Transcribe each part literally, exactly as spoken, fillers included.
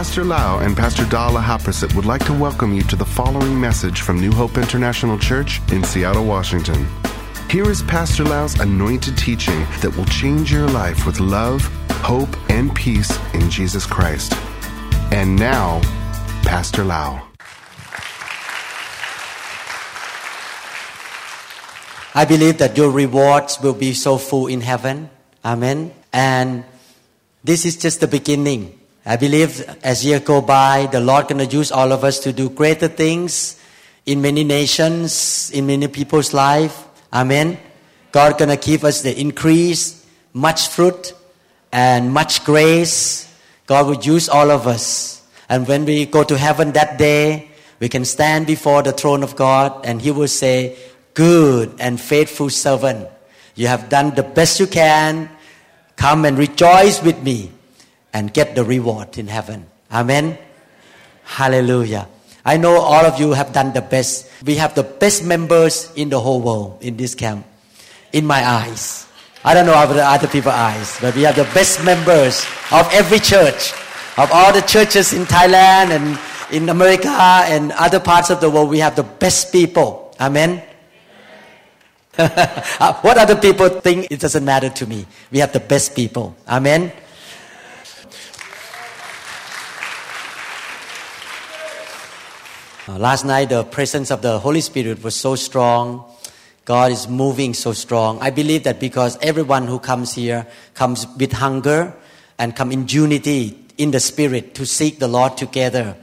Pastor Lau and Pastor Dala Haprasit would like to welcome you to the following message from New Hope International Church in Seattle, Washington. Here is Pastor Lau's anointed teaching that will change your life with love, hope, and peace in Jesus Christ. And now, Pastor Lau. I believe that your rewards will be so full in heaven. Amen. And this is just the beginning. I believe as years go by, the Lord going to use all of us to do greater things in many nations, in many people's life. Amen. God going to give us the increase, much fruit, and much grace. God will use all of us. And when we go to heaven that day, we can stand before the throne of God, and He will say, "Good and faithful servant, you have done the best you can. Come and rejoice with me and get the reward in heaven." Amen. Hallelujah. I know all of you have done the best. We have the best members in the whole world in this camp, in my eyes. I don't know about the other people's eyes, but we have the best members of every church, of all the churches in Thailand and in America and other parts of the world. We have the best people. Amen. What other people think, it doesn't matter to me. We have the best people. Amen. Last night, the presence of the Holy Spirit was so strong. God is moving so strong. I believe that because everyone who comes here comes with hunger and come in unity in the Spirit to seek the Lord together.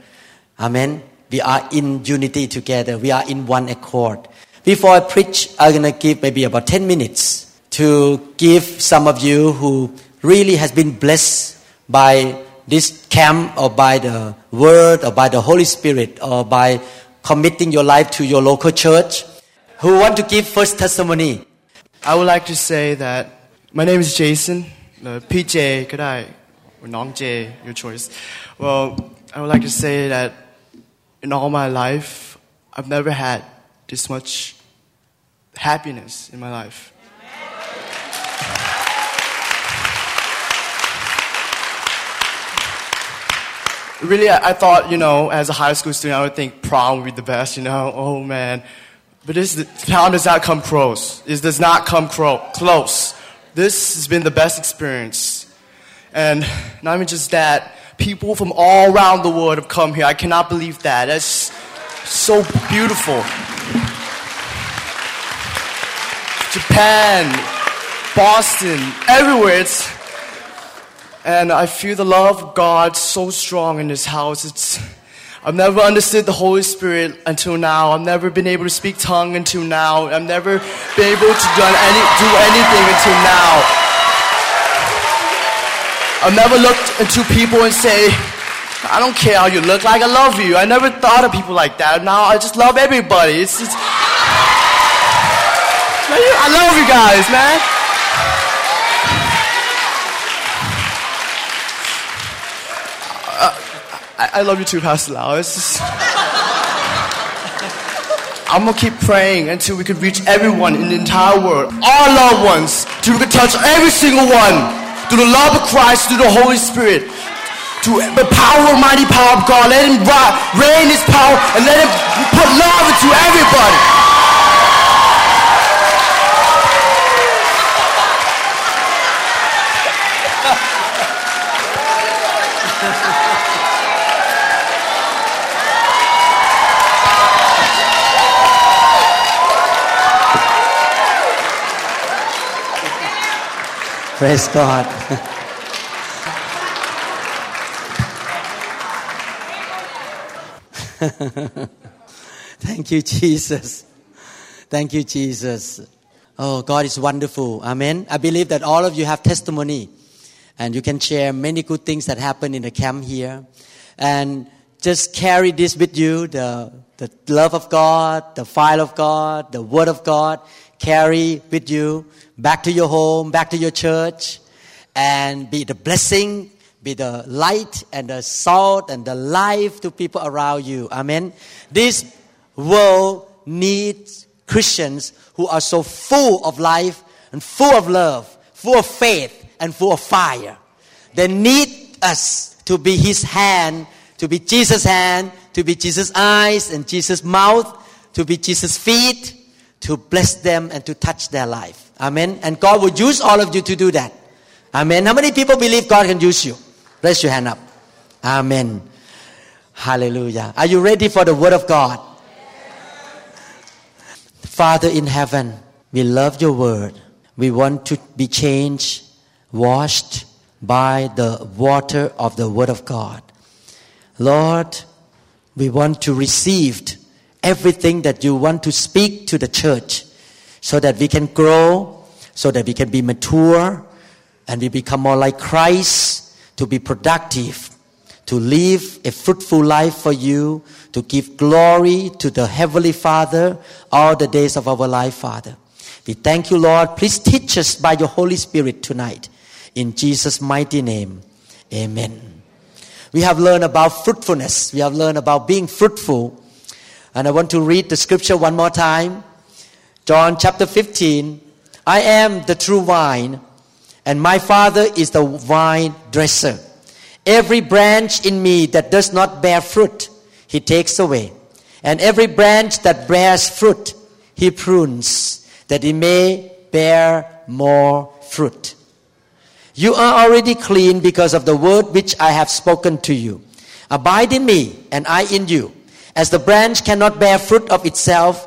Amen. We are in unity together. We are in one accord. Before I preach, I'm going to give maybe about ten minutes to give some of you who really has been blessed by this camp or by the Word or by the Holy Spirit or by committing your life to your local church, who want to give first testimony. I would like to say that my name is Jason, uh, P J, could I, or Nong J, your choice. Well, I would like to say that in all my life, I've never had this much happiness in my life. Really, I thought, you know, as a high school student, I would think prom would be the best, you know. Oh, man. But this prom does not come close. It does not come cro- close. This has been the best experience. And not even just that, people from all around the world have come here. I cannot believe that. That's so beautiful. Japan, Boston, everywhere. It's... And I feel the love of God so strong in this house. It's, I've never understood the Holy Spirit until now. I've never been able to speak tongue until now. I've never been able to do, any, do anything until now. I've never looked into people and say, "I don't care how you look like, I love you." I never thought of people like that. Now I just love everybody. It's just, I love you guys, man. I love you too, Pastor Lau. Just... I'm going to keep praying until we could reach everyone in the entire world. All loved ones. Till we could touch every single one. Through the love of Christ, through the Holy Spirit. Through the power, mighty power of God. Let Him reign His power and let Him put love into everybody. Praise God. Thank you, Jesus. Thank you, Jesus. Oh, God is wonderful. Amen. I believe that all of you have testimony and you can share many good things that happen in the camp here. And just carry this with you, the, the love of God, the fire of God, the Word of God. Carry with you back to your home, back to your church, and be the blessing, be the light and the salt and the life to people around you. Amen. This world needs Christians who are so full of life and full of love, full of faith and full of fire. They need us to be his hand, to be Jesus' hand, to be Jesus' eyes and Jesus' mouth, to be Jesus' feet, to bless them and to touch their life. Amen. And God will use all of you to do that. Amen. How many people believe God can use you? Raise your hand up. Amen. Hallelujah. Are you ready for the word of God? Father in heaven, we love your word. We want to be changed, washed by the water of the word of God. Lord, we want to receive everything that you want to speak to the church so that we can grow, so that we can be mature, and we become more like Christ, to be productive, to live a fruitful life for you, to give glory to the Heavenly Father all the days of our life, Father. We thank you, Lord. Please teach us by your Holy Spirit tonight. In Jesus' mighty name, amen. We have learned about fruitfulness. We have learned about being fruitful. And I want to read the scripture one more time. John chapter fifteen. I am the true vine, and my Father is the vine dresser. Every branch in me that does not bear fruit, he takes away. And every branch that bears fruit, he prunes, that it may bear more fruit. You are already clean because of the word which I have spoken to you. Abide in me, and I in you. As the branch cannot bear fruit of itself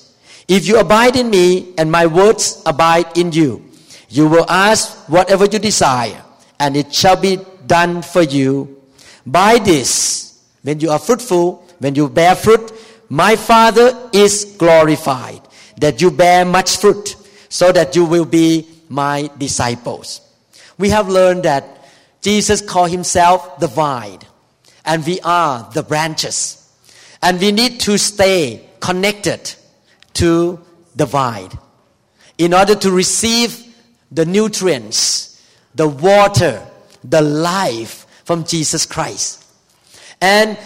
If you abide in me and my words abide in you, you will ask whatever you desire, and it shall be done for you. By this, when you are fruitful, when you bear fruit, my Father is glorified, that you bear much fruit, so that you will be my disciples. We have learned that Jesus called himself the vine, and we are the branches. And we need to stay connected to the vine in order to receive the nutrients, the water, the life from Jesus Christ. And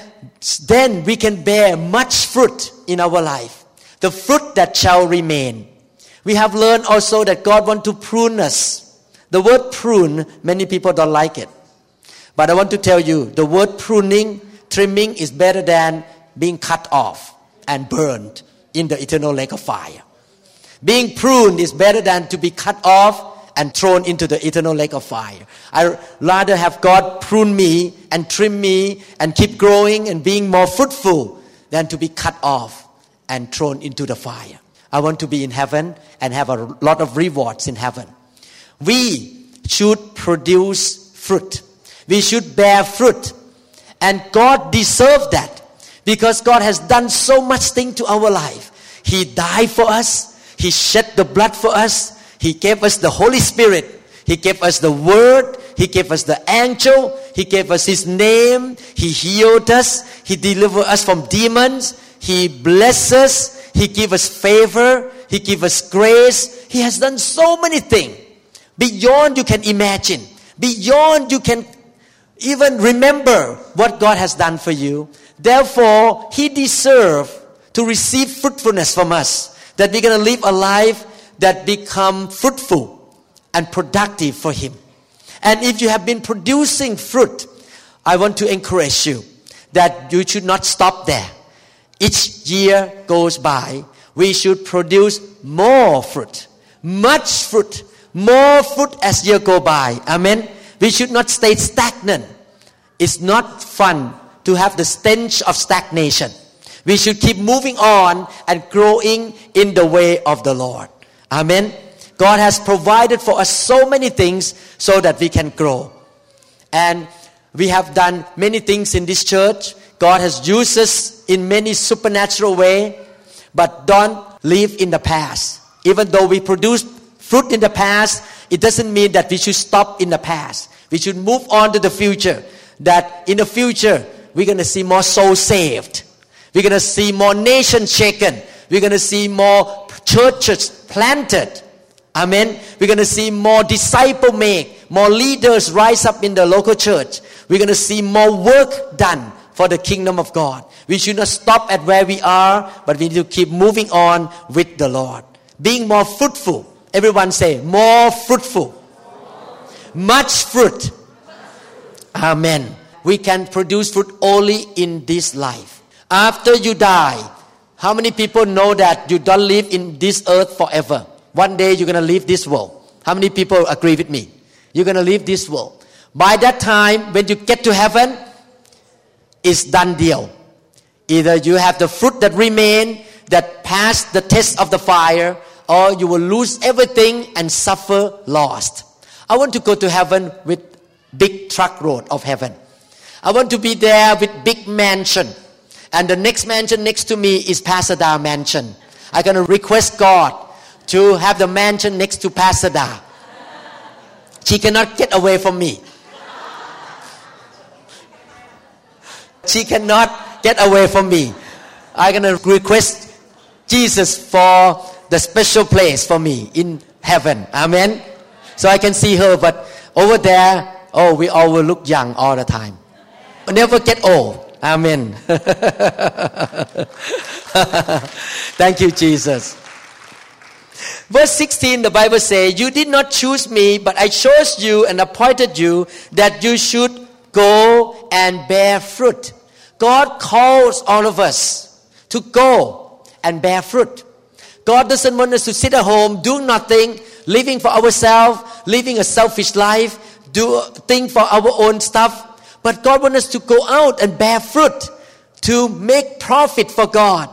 then we can bear much fruit in our life, the fruit that shall remain. We have learned also that God wants to prune us. The word prune, many people don't like it. But I want to tell you, the word pruning, trimming, is better than being cut off and burned in the eternal lake of fire. Being pruned is better than to be cut off and thrown into the eternal lake of fire. I'd rather have God prune me and trim me and keep growing and being more fruitful than to be cut off and thrown into the fire. I want to be in heaven and have a lot of rewards in heaven. We should produce fruit. We should bear fruit. And God deserves that, because God has done so much thing to our life. He died for us. He shed the blood for us. He gave us the Holy Spirit. He gave us the Word. He gave us the angel. He gave us His name. He healed us. He delivered us from demons. He blesses us. He gives us favor. He gives us grace. He has done so many things beyond you can imagine, beyond you can even remember what God has done for you. Therefore, He deserves to receive fruitfulness from us, that we're going to live a life that becomes fruitful and productive for Him. And if you have been producing fruit, I want to encourage you that you should not stop there. Each year goes by, we should produce more fruit, much fruit, more fruit as year go by. Amen. We should not stay stagnant. It's not fun to have the stench of stagnation. We should keep moving on and growing in the way of the Lord. Amen. God has provided for us so many things so that we can grow. And we have done many things in this church. God has used us in many supernatural ways, but don't live in the past. Even though we produce fruit in the past, it doesn't mean that we should stop in the past. We should move on to the future. that in the future, we're going to see more souls saved. We're going to see more nations shaken. We're going to see more churches planted. Amen. We're going to see more disciple make, more leaders rise up in the local church. We're going to see more work done for the kingdom of God. We should not stop at where we are, but we need to keep moving on with the Lord. Being more fruitful. Everyone say, more fruitful. Much fruit. Amen. We can produce fruit only in this life. After you die, how many people know that you don't live in this earth forever? One day you're going to leave this world. How many people agree with me? You're going to leave this world. By that time, when you get to heaven, it's done deal. Either you have the fruit that remain, that passed the test of the fire, or you will lose everything and suffer lost. I want to go to heaven with big truck road of heaven. I want to be there with big mansion. And the next mansion next to me is Pasadena mansion. I'm going to request God to have the mansion next to Pasadena. She cannot get away from me. She cannot get away from me. I'm going to request Jesus for the special place for me in heaven. Amen. So I can see her, but over there, oh, we all will look young all the time. Never get old. Amen. Thank you, Jesus. Verse sixteen, the Bible says, "You did not choose me, but I chose you and appointed you that you should go and bear fruit." God calls all of us to go and bear fruit. God doesn't want us to sit at home, do nothing, living for ourselves, living a selfish life, do things for our own stuff. But God wants us to go out and bear fruit, to make profit for God,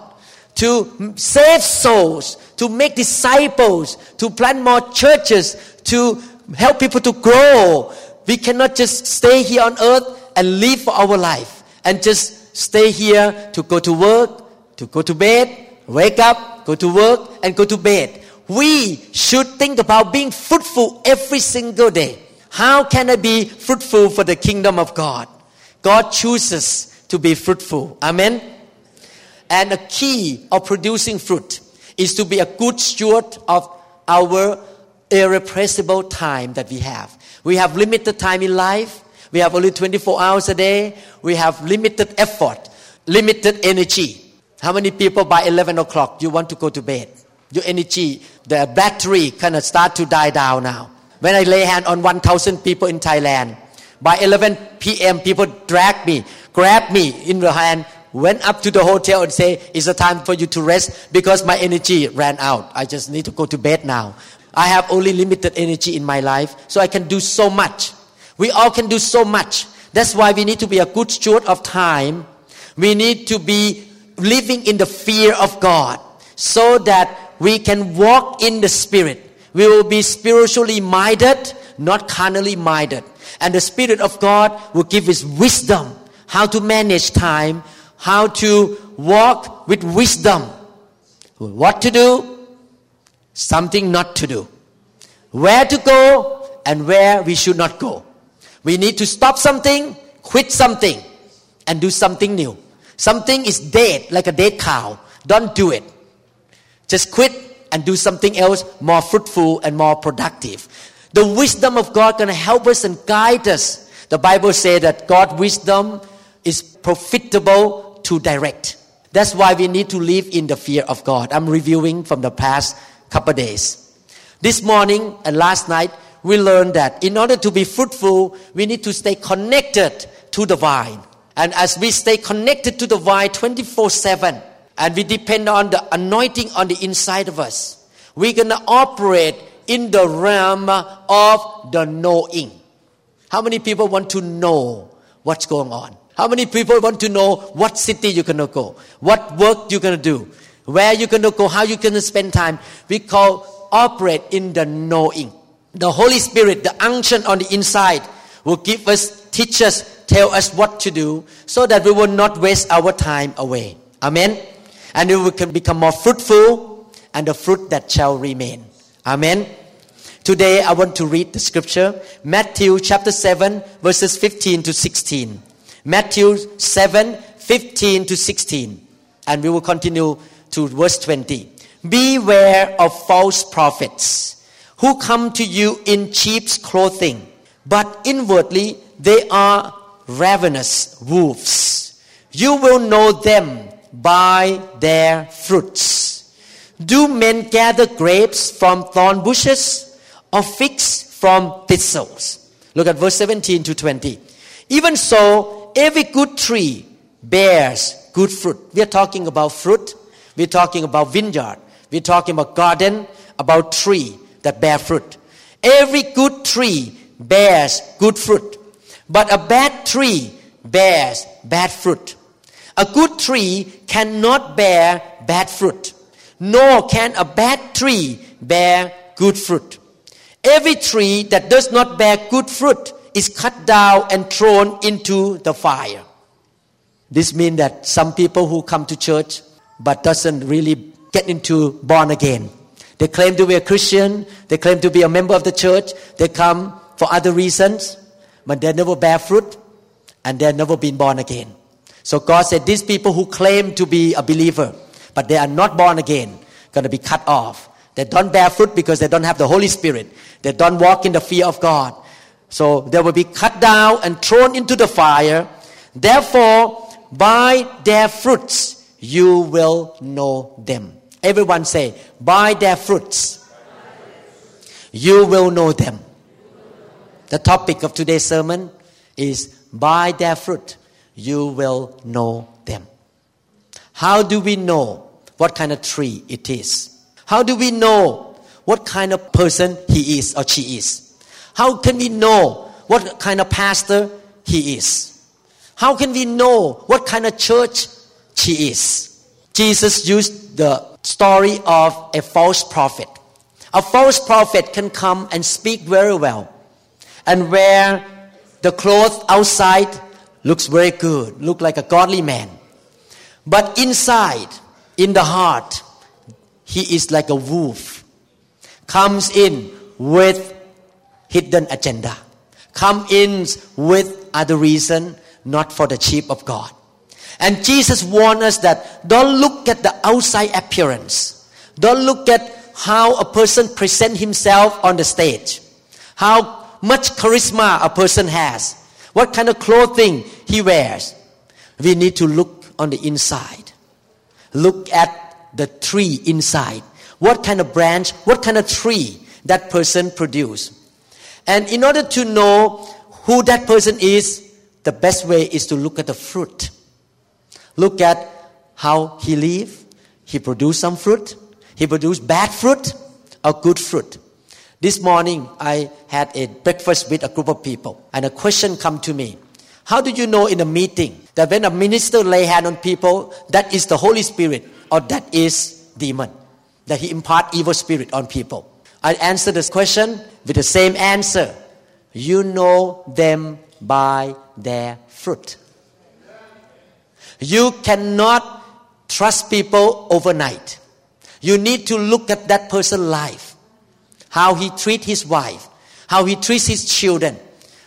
to save souls, to make disciples, to plant more churches, to help people to grow. We cannot just stay here on earth and live for our life and just stay here to go to work, to go to bed, wake up, go to work, and go to bed. We should think about being fruitful every single day. How can I be fruitful for the kingdom of God? God chooses to be fruitful. Amen. And a key of producing fruit is to be a good steward of our irrepressible time that we have. We have limited time in life. We have only twenty-four hours a day. We have limited effort, limited energy. How many people by eleven o'clock you want to go to bed? Your energy, the battery kind of start to die down now. When I lay hand on one thousand people in Thailand, by eleven p.m. people drag me, grab me in the hand, went up to the hotel and say, "It's the time for you to rest because my energy ran out. I just need to go to bed now. I have only limited energy in my life, so I can do so much." We all can do so much. That's why we need to be a good steward of time. We need to be living in the fear of God so that we can walk in the Spirit. We will be spiritually minded, not carnally minded. And the Spirit of God will give us wisdom, how to manage time, how to walk with wisdom. What to do, something not to do. Where to go and where we should not go. We need to stop something, quit something, and do something new. Something is dead, like a dead cow. Don't do it. Just quit and do something else more fruitful and more productive. The wisdom of God can help us and guide us. The Bible says that God's wisdom is profitable to direct. That's why we need to live in the fear of God. I'm reviewing from the past couple days. This morning and last night, we learned that in order to be fruitful, we need to stay connected to the vine. And as we stay connected to the vine twenty-four seven, and we depend on the anointing on the inside of us, we're going to operate in the realm of the knowing. How many people want to know what's going on? How many people want to know what city you're going to go? What work you're going to do? Where you're going to go? How you're going to spend time? We call operate in the knowing. The Holy Spirit, the unction on the inside, will give us, teach us, tell us what to do so that we will not waste our time away. Amen. And we can become more fruitful and the fruit that shall remain. Amen. Today I want to read the scripture, Matthew chapter seven, verses fifteen to sixteen. Matthew seven, fifteen to sixteen. And we will continue to verse twenty. Beware of false prophets who come to you in sheep's clothing, but inwardly they are ravenous wolves. You will know them by their fruits. Do men gather grapes from thorn bushes or figs from thistles? Look at verse seventeen to twenty. Even so, every good tree bears good fruit. We are talking about fruit. We're talking about vineyard. We're talking about garden, about tree that bear fruit. Every good tree bears good fruit, but a bad tree bears bad fruit. A good tree cannot bear bad fruit, nor can a bad tree bear good fruit. Every tree that does not bear good fruit is cut down and thrown into the fire. This means that some people who come to church but doesn't really get into born again. They claim to be a Christian. They claim to be a member of the church. They come for other reasons, but they never bear fruit, and they've never been born again. So God said, these people who claim to be a believer, but they are not born again, going to be cut off. They don't bear fruit because they don't have the Holy Spirit. They don't walk in the fear of God. So they will be cut down and thrown into the fire. Therefore, by their fruits, you will know them. Everyone say, by their fruits, you will know them. The topic of today's sermon is, by their fruit, you will know them. How do we know what kind of tree it is? How do we know what kind of person he is or she is? How can we know what kind of pastor he is? How can we know what kind of church she is? Jesus used the story of a false prophet. A false prophet can come and speak very well and wear the clothes outside, looks very good, look like a godly man. But inside, in the heart, he is like a wolf. Comes in with hidden agenda. Come in with other reason, not for the sheep of God. And Jesus warned us that don't look at the outside appearance. Don't look at how a person presents himself on the stage, how much charisma a person has, what kind of clothing he wears. We need to look on the inside. Look at the tree inside. What kind of branch, what kind of tree that person produces. And in order to know who that person is, the best way is to look at the fruit. Look at how he live. He produced some fruit. He produced bad fruit or good fruit. This morning, I had a breakfast with a group of people, and a question come to me. How do you know in a meeting that when a minister lay hand on people, that is the Holy Spirit or that is demon, that he impart evil spirit on people? I answered this question with the same answer. You know them by their fruit. You cannot trust people overnight. You need to look at that person's life, how he treats his wife, how he treats his children.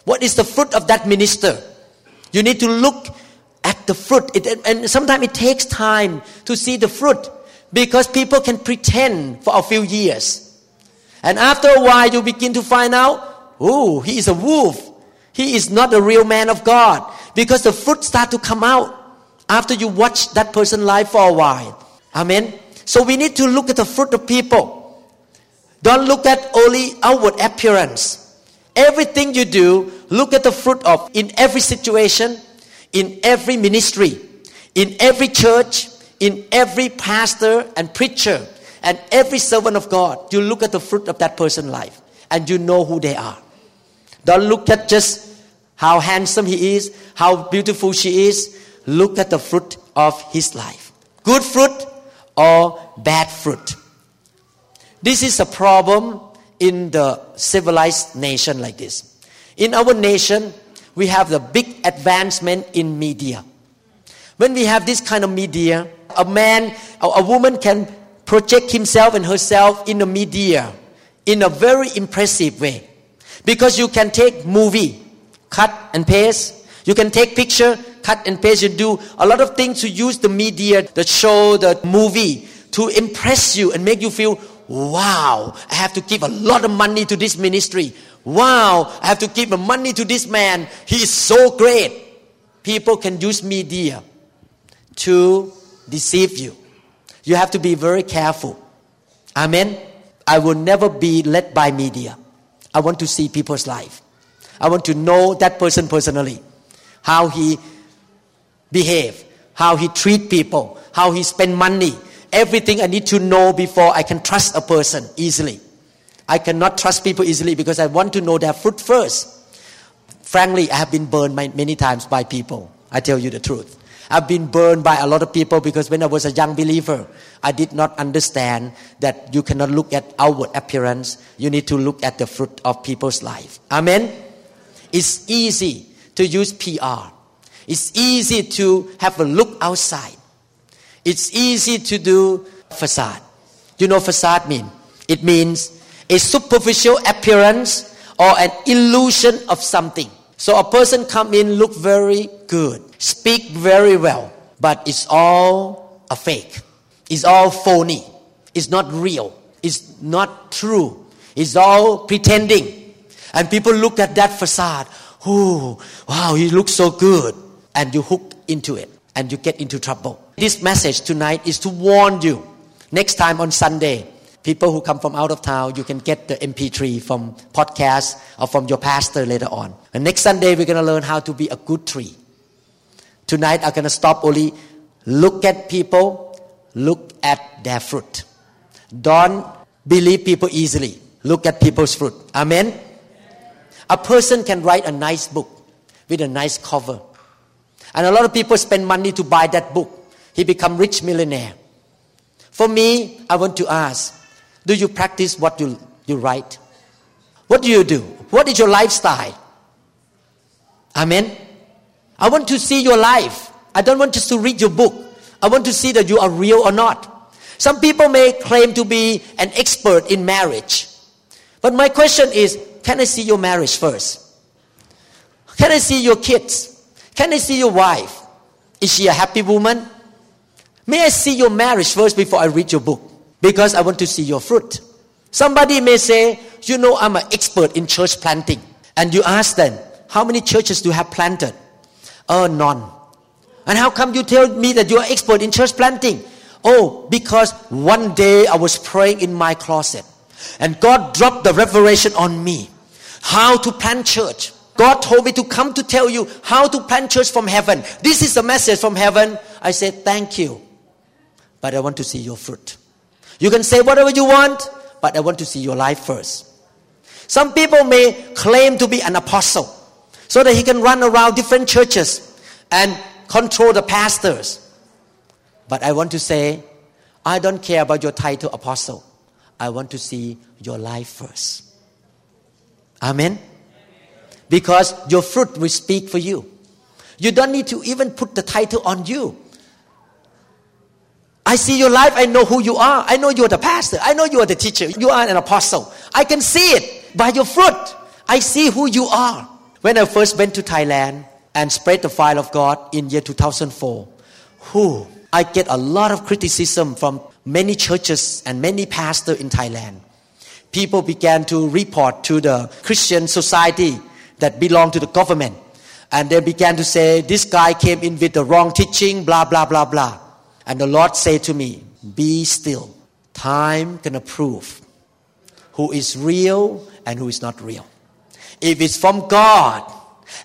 What is the fruit of that minister? You need to look at the fruit. It, and sometimes it takes time to see the fruit, because people can pretend for a few years. And after a while, you begin to find out, oh, he is a wolf. He is not a real man of God, because the fruit start to come out after you watch that person's life for a while. Amen. So we need to look at the fruit of people. Don't look at only outward appearance. Everything you do, look at the fruit of, in every situation, in every ministry, in every church, in every pastor and preacher, and every servant of God. You look at the fruit of that person's life, and you know who they are. Don't look at just how handsome he is, how beautiful she is. Look at the fruit of his life. Good fruit or bad fruit. This is a problem in the civilized nation like this. In our nation, we have the big advancement in media. When we have this kind of media, a man or a woman can project himself and herself in the media in a very impressive way. Because you can take movie, cut and paste. You can take picture, cut and paste. You do a lot of things to use the media, the show, the movie to impress you and make you feel, wow, I have to give a lot of money to this ministry. Wow, I have to give money to this man. He is so great. People can use media to deceive you. You have to be very careful. Amen. I will never be led by media. I want to see people's life. I want to know that person personally. How he behave, how he treat people, how he spend money. Everything I need to know before I can trust a person easily. I cannot trust people easily because I want to know their fruit first. Frankly, I have been burned many times by people. I tell you the truth. I've been burned by a lot of people because when I was a young believer, I did not understand that you cannot look at outward appearance. You need to look at the fruit of people's life. Amen? It's easy to use P R. It's easy to have a look outside. It's easy to do facade. You know facade mean? It means a superficial appearance or an illusion of something. So a person come in, look very good, speak very well, but it's all a fake. It's all phony. It's not real. It's not true. It's all pretending. And people look at that facade. Ooh, wow, he looks so good. And you hook into it and you get into trouble. This message tonight is to warn you. Next time on Sunday, people who come from out of town, you can get the M P three from podcast or from your pastor later on. And next Sunday, we're going to learn how to be a good tree. Tonight, I'm going to stop only. Look at people. Look at their fruit. Don't believe people easily. Look at people's fruit. Amen? A person can write a nice book with a nice cover. And a lot of people spend money to buy that book. He become rich millionaire. For me, I want to ask, do you practice what you, you write? What do you do? What is your lifestyle? Amen? I want to see your life. I don't want just to read your book. I want to see that you are real or not. Some people may claim to be an expert in marriage. But my question is, can I see your marriage first? Can I see your kids? Can I see your wife? Is she a happy woman? May I see your marriage first before I read your book? Because I want to see your fruit. Somebody may say, you know, I'm an expert in church planting. And you ask them, how many churches do you have planted? Oh, none. And how come you tell me that you are expert in church planting? Oh, because one day I was praying in my closet. And God dropped the revelation on me. How to plant church. God told me to come to tell you how to plant church from heaven. This is the message from heaven. I said, thank you. But I want to see your fruit. You can say whatever you want, but I want to see your life first. Some people may claim to be an apostle so that he can run around different churches and control the pastors. But I want to say, I don't care about your title, apostle. I want to see your life first. Amen? Because your fruit will speak for you. You don't need to even put the title on you. I see your life. I know who you are. I know you are the pastor. I know you are the teacher. You are an apostle. I can see it by your fruit. I see who you are. When I first went to Thailand and spread the file of God in year two thousand four, whew, I get a lot of criticism from many churches and many pastors in Thailand. People began to report to the Christian society that belonged to the government. And they began to say, this guy came in with the wrong teaching, blah, blah, blah, blah. And the Lord said to me, be still. Time can prove who is real and who is not real. If it's from God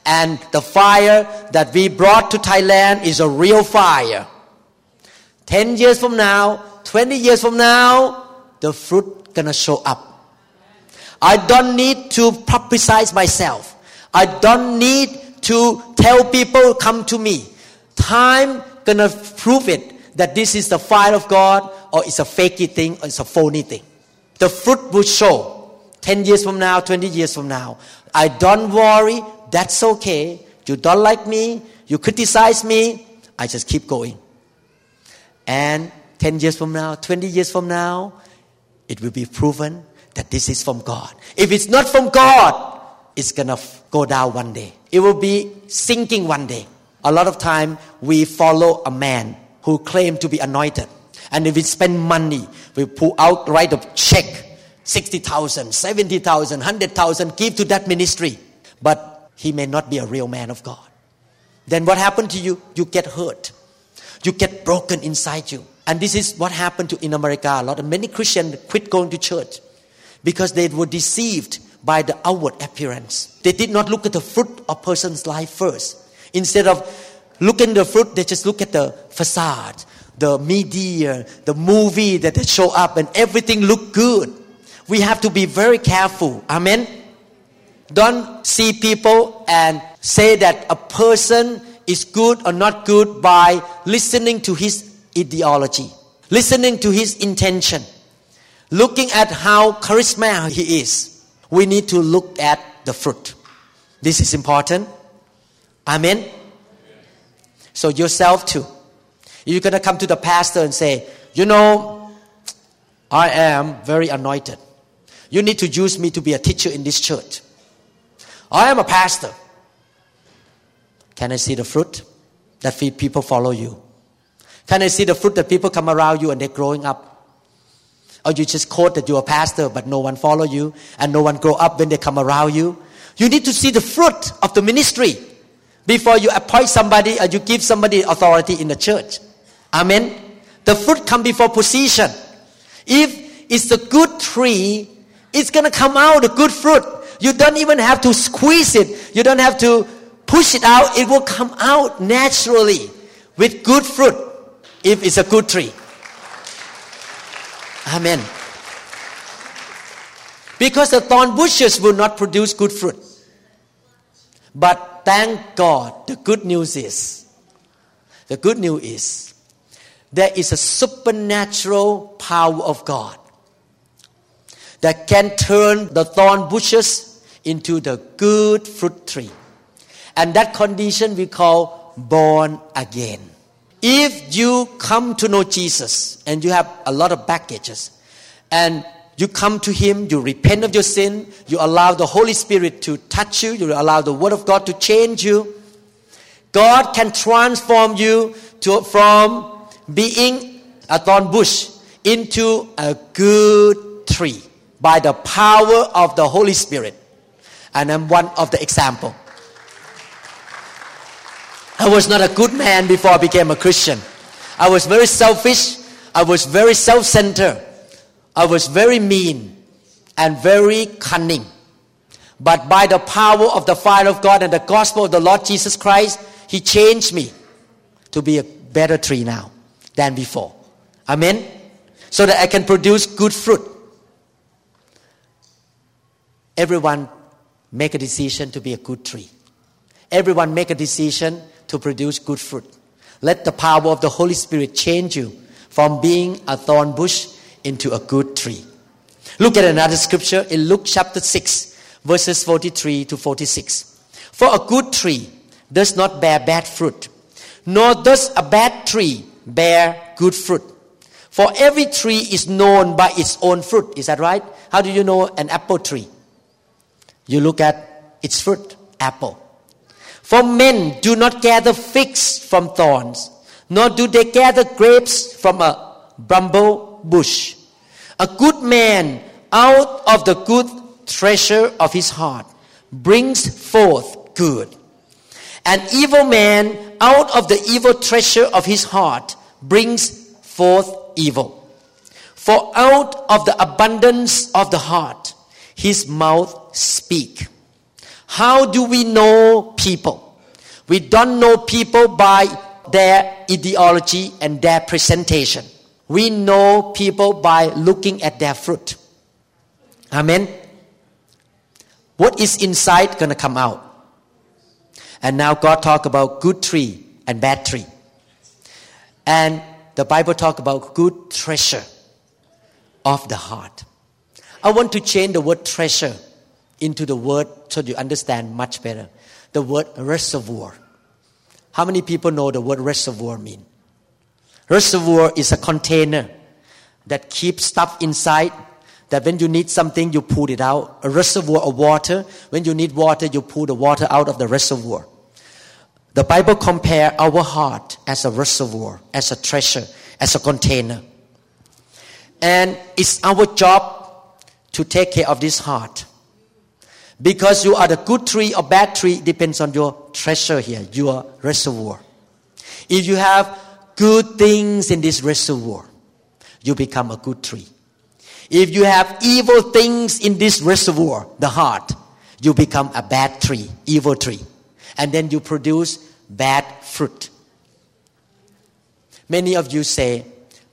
and the fire that we brought to Thailand is a real fire, ten years from now, twenty years from now, the fruit gonna show up. I don't need to publicize myself. I don't need to tell people, come to me. Time gonna prove it. That this is the fire of God, or it's a fakey thing, or it's a phony thing. The fruit will show. Ten years from now, twenty years from now. I don't worry. That's okay. You don't like me. You criticize me. I just keep going. And ten years from now, twenty years from now, it will be proven that this is from God. If it's not from God, it's going to go down one day. It will be sinking one day. A lot of time we follow a man who claimed to be anointed. And if we spend money, we pull out, write a check, sixty thousand, seventy thousand, one hundred thousand, give to that ministry. But he may not be a real man of God. Then what happened to you? You get hurt. You get broken inside you. And this is what happened to in America. A lot of many Christians quit going to church because they were deceived by the outward appearance. They did not look at the fruit of person's life first. Instead of looking at the fruit, they just look at the facade, the media, the movie that they show up, and everything look good. We have to be very careful. Amen? Don't see people and say that a person is good or not good by listening to his ideology, listening to his intention, looking at how charismatic he is. We need to look at the fruit. This is important. Amen? So yourself too. You're going to come to the pastor and say, you know, I am very anointed. You need to use me to be a teacher in this church. I am a pastor. Can I see the fruit that people follow you? Can I see the fruit that people come around you and they're growing up? Or you just quote that you're a pastor but no one follow you and no one grow up when they come around you? You need to see the fruit of the ministry before you appoint somebody or you give somebody authority in the church. Amen? The fruit comes before position. If it's a good tree, it's going to come out a good fruit. You don't even have to squeeze it. You don't have to push it out. It will come out naturally with good fruit if it's a good tree. Amen. Because the thorn bushes will not produce good fruit. But thank God, the good news is, the good news is, there is a supernatural power of God that can turn the thorn bushes into the good fruit tree. And that condition we call born again. If you come to know Jesus and you have a lot of baggages and you come to Him, you repent of your sin, you allow the Holy Spirit to touch you, you allow the Word of God to change you, God can transform you to, from being a thorn bush into a good tree by the power of the Holy Spirit. And I'm one of the example. I was not a good man before I became a Christian. I was very selfish. I was very self-centered. I was very mean and very cunning. But by the power of the fire of God and the gospel of the Lord Jesus Christ, He changed me to be a better tree now than before. Amen? So that I can produce good fruit. Everyone make a decision to be a good tree. Everyone make a decision to produce good fruit. Let the power of the Holy Spirit change you from being a thorn bush into a good tree. Look at another scripture in Luke chapter six, verses forty-three to forty-six. For a good tree does not bear bad fruit, nor does a bad tree bear good fruit. For every tree is known by its own fruit. Is that right? How do you know an apple tree? You look at its fruit, apple. For men do not gather figs from thorns, nor do they gather grapes from a bramble bush. A good man out of the good treasure of his heart brings forth good. An evil man out of the evil treasure of his heart brings forth evil. For out of the abundance of the heart, his mouth speaks. How do we know people? We don't know people by their ideology and their presentation. We know people by looking at their fruit. Amen. What is inside going to come out? And now God talk about good tree and bad tree. And the Bible talk about good treasure of the heart. I want to change the word treasure into the word so you understand much better. The word reservoir. How many people know the word reservoir mean? Reservoir is a container that keeps stuff inside that when you need something, you pull it out. A reservoir of water, when you need water, you pull the water out of the reservoir. The Bible compares our heart as a reservoir, as a treasure, as a container. And it's our job to take care of this heart. Because you are the good tree or bad tree depends on your treasure here, your reservoir. If you have good things in this reservoir, you become a good tree. If you have evil things in this reservoir, the heart, you become a bad tree, evil tree. And then you produce bad fruit. Many of you say,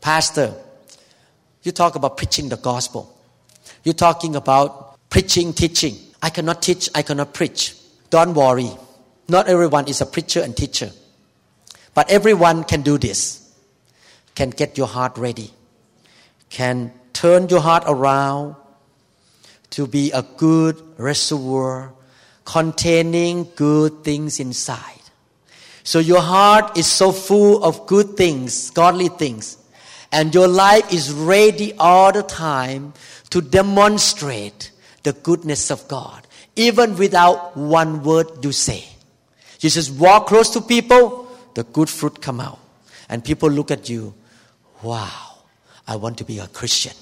Pastor, you talk about preaching the gospel. You're talking about preaching, teaching. I cannot teach, I cannot preach. Don't worry. Not everyone is a preacher and teacher. But everyone can do this. Can get your heart ready. Can turn your heart around to be a good reservoir containing good things inside. So your heart is so full of good things, godly things. And your life is ready all the time to demonstrate the goodness of God, even without one word you say. You just walk close to people, the good fruit come out. And people look at you, wow, I want to be a Christian.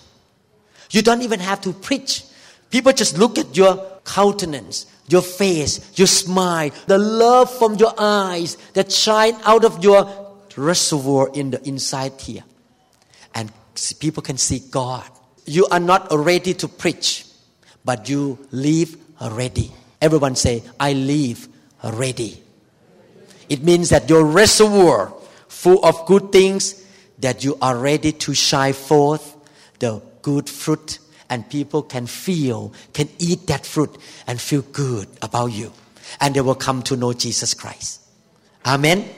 You don't even have to preach. People just look at your countenance, your face, your smile, the love from your eyes that shine out of your reservoir in the inside here. And people can see God. You are not ready to preach, but you live ready. Everyone say, I live ready. It means that your reservoir full of good things, that you are ready to shine forth the good fruit, and people can feel, can eat that fruit and feel good about you. And they will come to know Jesus Christ. Amen? Amen.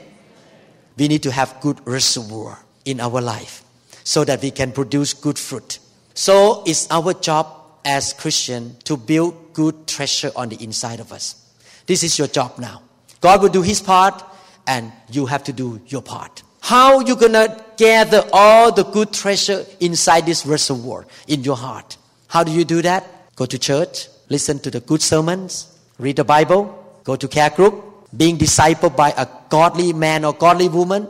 We need to have good reservoir in our life so that we can produce good fruit. So it's our job as Christians to build good treasure on the inside of us. This is your job now. God will do His part and you have to do your part. How you going to gather all the good treasure inside this reservoir in your heart? How do you do that? Go to church, listen to the good sermons, read the Bible, go to care group, being discipled by a godly man or godly woman,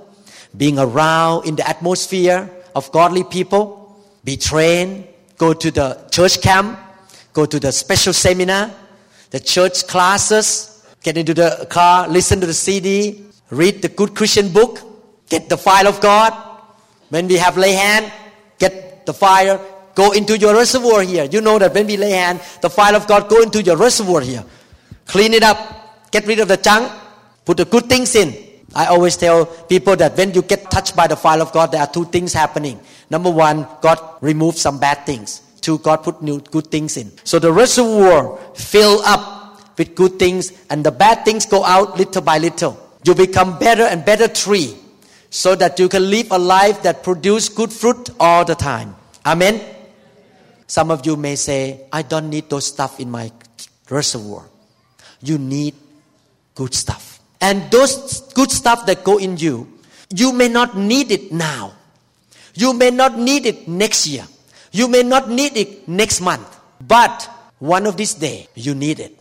being around in the atmosphere of godly people, be trained, go to the church camp, go to the special seminar, the church classes, get into the car, listen to the C D, read the good Christian book, get the fire of God. When we have lay hand, get the fire, go into your reservoir here. You know that when we lay hand, the fire of God go into your reservoir here. Clean it up. Get rid of the junk. Put the good things in. I always tell people that when you get touched by the fire of God, there are two things happening. Number one, God removes some bad things. Two, God put new good things in. So the reservoir fill up with good things and the bad things go out little by little. You become better and better tree, so that you can live a life that produces good fruit all the time. Amen? Some of you may say, I don't need those stuff in my reservoir. You need good stuff. And those good stuff that go in you, you may not need it now. You may not need it next year. You may not need it next month. But one of these days, you need it.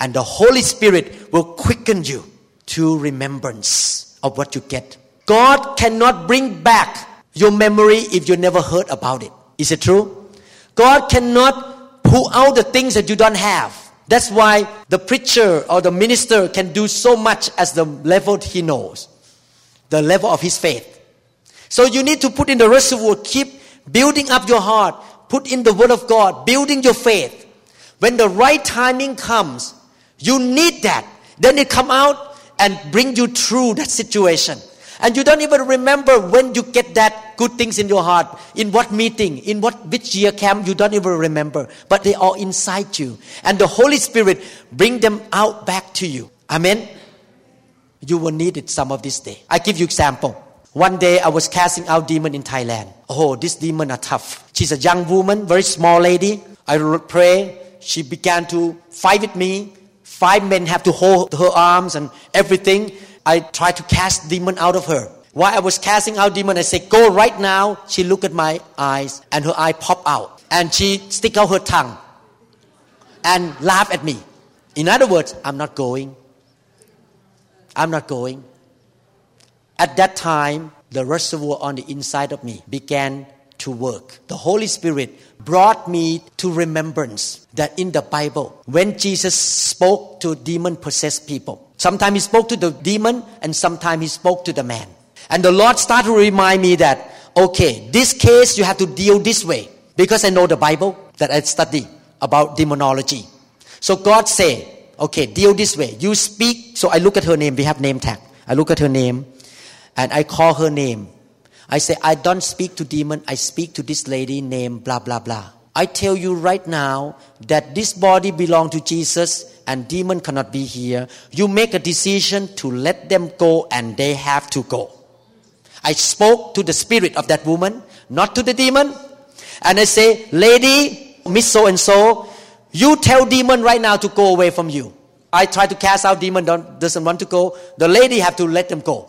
And the Holy Spirit will quicken you to remembrance of what you get. God cannot bring back your memory if you never heard about it. Is it true? God cannot pull out the things that you don't have. That's why the preacher or the minister can do so much as the level he knows, the level of his faith. So you need to put in the reservoir, keep building up your heart, put in the word of God, building your faith. When the right timing comes, you need that. Then it come out and bring you through that situation. And you don't even remember when you get that good things in your heart, in what meeting, in what which year camp, you don't even remember. But they are inside you. And the Holy Spirit bring them out back to you. Amen? You will need it some of this day. I give you example. One day I was casting out demon in Thailand. Oh, this demon are tough. She's a young woman, very small lady. I pray. She began to fight with me. Five men have to hold her arms and everything. I tried to cast demon out of her. While I was casting out demon, I said, go right now. She looked at my eyes and her eye popped out. and she stick out her tongue and laugh at me. In other words, I'm not going. I'm not going. At that time, the reservoir on the inside of me began to work. The Holy Spirit brought me to remembrance that in the Bible, when Jesus spoke to demon-possessed people, sometimes he spoke to the demon and sometimes he spoke to the man. And the Lord started to remind me that, okay, this case you have to deal this way, because I know the Bible that I study about demonology. So God said, okay, deal this way. You speak. So I look at her name. We have name tag. I look at her name and I call her name. I say, I don't speak to demon. I speak to this lady named blah, blah, blah. I tell you right now that this body belongs to Jesus and demon cannot be here. You make a decision to let them go and they have to go. I spoke to the spirit of that woman, not to the demon. And I say, lady, Miss So-and-so, you tell demon right now to go away from you. I try to cast out demon, don't, doesn't want to go. The lady have to let them go.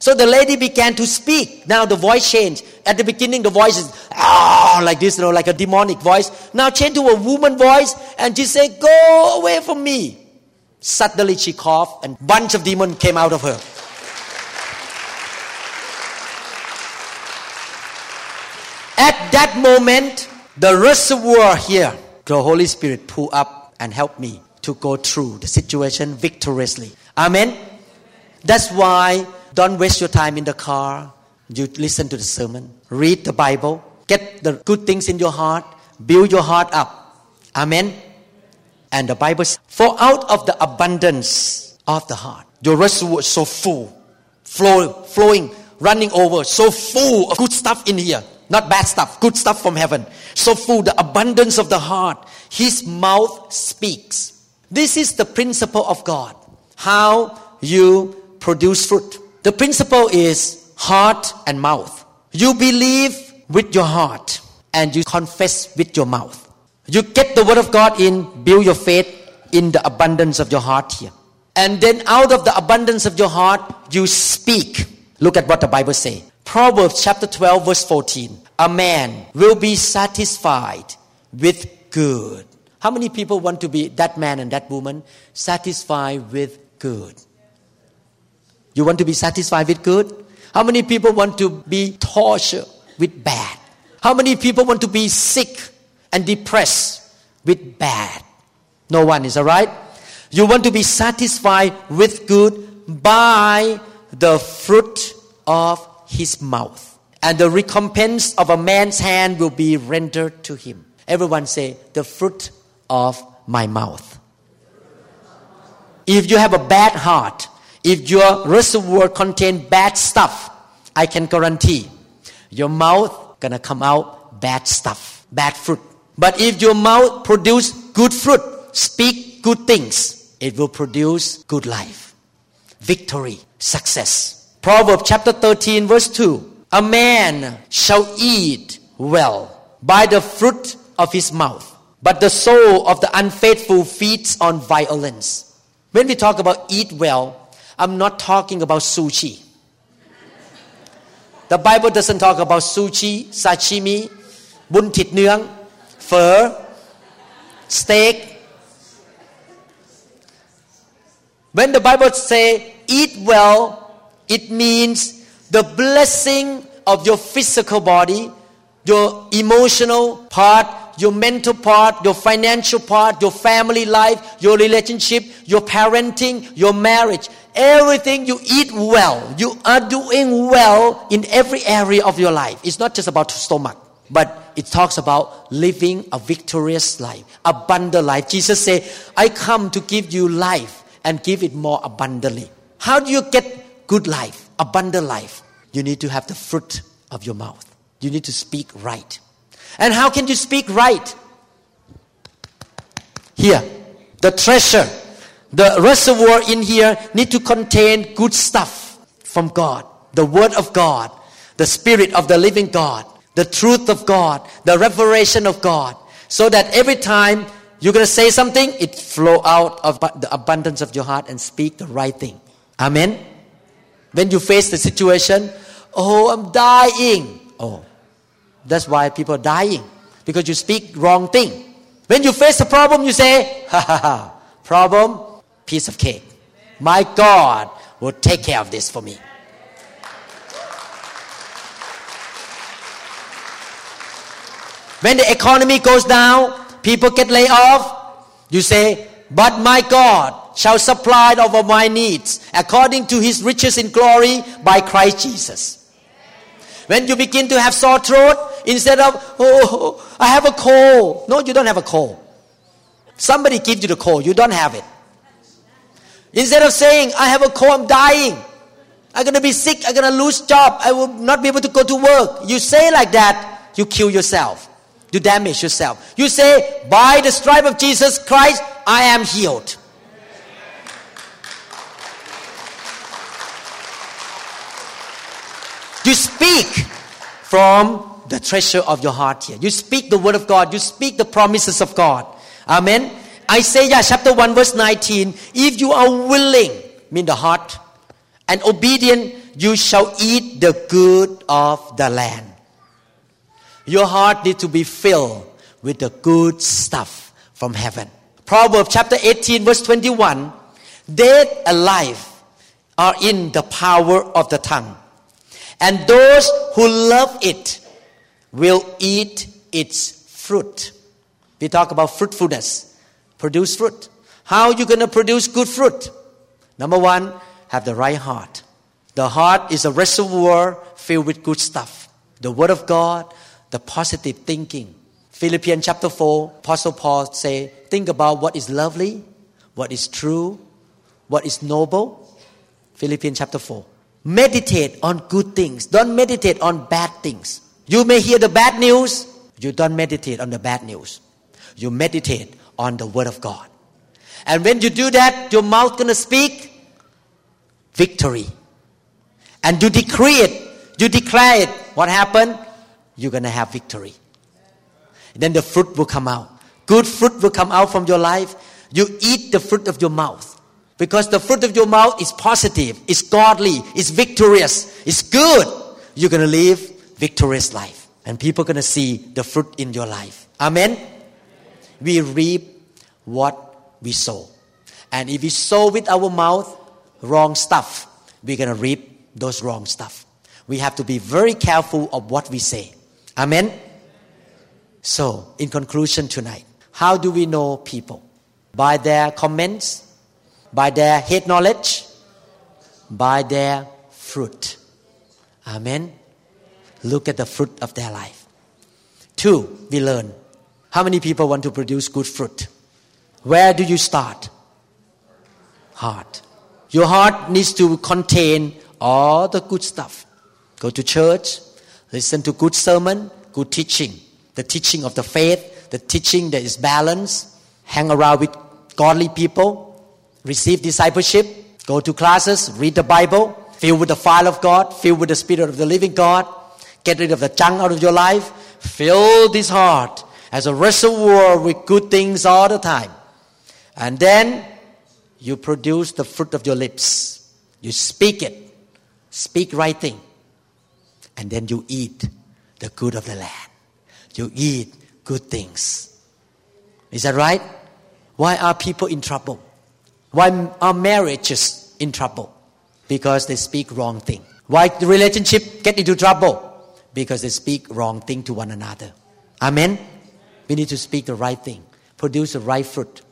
So the lady began to speak. Now the voice changed. At the beginning, the voice is, oh, like this, you know, like a demonic voice. Now changed to a woman voice, and she said, go away from me. Suddenly she coughed, and bunch of demons came out of her. At that moment, the reservoir here, the Holy Spirit pull up and help me to go through the situation victoriously. Amen? Amen. That's why don't waste your time in the car. You listen to the sermon. Read the Bible. Get the good things in your heart. Build your heart up. Amen? Amen. And the Bible says, for out of the abundance of the heart, your reservoir is so full, flow, flowing, running over, so full of good stuff in here. Not bad stuff, good stuff from heaven. So full, the abundance of the heart, his mouth speaks. This is the principle of God, how you produce fruit. The principle is heart and mouth. You believe with your heart and you confess with your mouth. You get the word of God in, build your faith in the abundance of your heart here. And then out of the abundance of your heart, you speak. Look at what the Bible says. Proverbs chapter twelve verse fourteen. A man will be satisfied with good. How many people want to be that man and that woman? Satisfied with good. You want to be satisfied with good? How many people want to be tortured with bad? How many people want to be sick and depressed with bad? No one, is that right? You want to be satisfied with good by the fruit of his mouth, and the recompense of a man's hand will be rendered to him. Everyone say, the fruit of my mouth. If you have a bad heart, if your reservoir contains bad stuff, I can guarantee your mouth gonna come out bad stuff, bad fruit. But if your mouth produce good fruit, speak good things, it will produce good life, victory, success. Proverbs chapter thirteen verse two. A man shall eat well by the fruit of his mouth, but the soul of the unfaithful feeds on violence. When we talk about eat well, I'm not talking about sushi. The Bible doesn't talk about sushi, sashimi, bun thit nuang, pho, steak. When the Bible says eat well, it means the blessing of your physical body, your emotional part, your mental part, your financial part, your family life, your relationship, your parenting, your marriage. Everything you eat well. You are doing well in every area of your life. It's not just about stomach, but it talks about living a victorious life, abundant life. Jesus said, I come to give you life and give it more abundantly. How do you get good life, abundant life? You need to have the fruit of your mouth. You need to speak right. And how can you speak right? Here, the treasure, the reservoir in here need to contain good stuff from God, the word of God, the spirit of the living God, the truth of God, the revelation of God, so that every time you're going to say something, it flow out of the abundance of your heart and speak the right thing. Amen? When you face the situation, oh, I'm dying. Oh, that's why people are dying. because you speak wrong thing. When you face a problem, you say, ha ha ha, problem, piece of cake. My God will take care of this for me. When the economy goes down, people get laid off, you say, but my God shall supply all of my needs according to his riches in glory by Christ Jesus. When you begin to have sore throat, instead of, oh, I have a cold. No, you don't have a cold. Somebody gives you the cold. You don't have it. Instead of saying, I have a cold, I'm dying. I'm going to be sick. I'm going to lose job. I will not be able to go to work. You say like that, you kill yourself. You damage yourself. You say, by the stripes of Jesus Christ, I am healed. You speak from the treasure of your heart here. You speak the word of God. You speak the promises of God. Amen. Isaiah chapter one verse nineteen. If you are willing, mean the heart, and obedient, you shall eat the good of the land. Your heart needs to be filled with the good stuff from heaven. Proverbs chapter eighteen verse twenty-one. Death and life are in the power of the tongue, and those who love it will eat its fruit. We talk about fruitfulness. Produce fruit. How are you going to produce good fruit? Number one, have the right heart. The heart is a reservoir filled with good stuff. The word of God, the positive thinking. Philippians chapter four, Apostle Paul say, think about what is lovely, what is true, what is noble. Philippians chapter four. Meditate on good things. Don't meditate on bad things. You may hear the bad news. You don't meditate on the bad news. You meditate on the word of God. And when you do that, your mouth going to speak victory. And you decree it. You declare it. What happened? You're going to have victory. Then the fruit will come out. Good fruit will come out from your life. You eat the fruit of your mouth. Because the fruit of your mouth is positive, is godly, is victorious, is good. You're going to live victorious life. And people are going to see the fruit in your life. Amen? Amen? We reap what we sow. And if we sow with our mouth wrong stuff, we're going to reap those wrong stuff. We have to be very careful of what we say. Amen? Amen. So, in conclusion tonight, how do we know people? By their comments? By their head knowledge, by their fruit. Amen. Look at the fruit of their life. Two, we learn. How many people want to produce good fruit? Where do you start? Heart. Your heart needs to contain all the good stuff. Go to church, listen to good sermon, good teaching. The teaching of the faith, the teaching that is balanced. Hang around with godly people. Receive discipleship, go to classes, read the Bible, fill with the fire of God, fill with the Spirit of the living God, get rid of the junk out of your life, fill this heart as a reservoir with good things all the time. And then you produce the fruit of your lips. You speak it, speak right thing. And then you eat the good of the land. You eat good things. Is that right? Why are people in trouble? Why are marriages in trouble? Because they speak wrong thing. Why the relationship get into trouble? Because they speak wrong thing to one another. Amen? We need to speak the right thing. Produce the right fruit.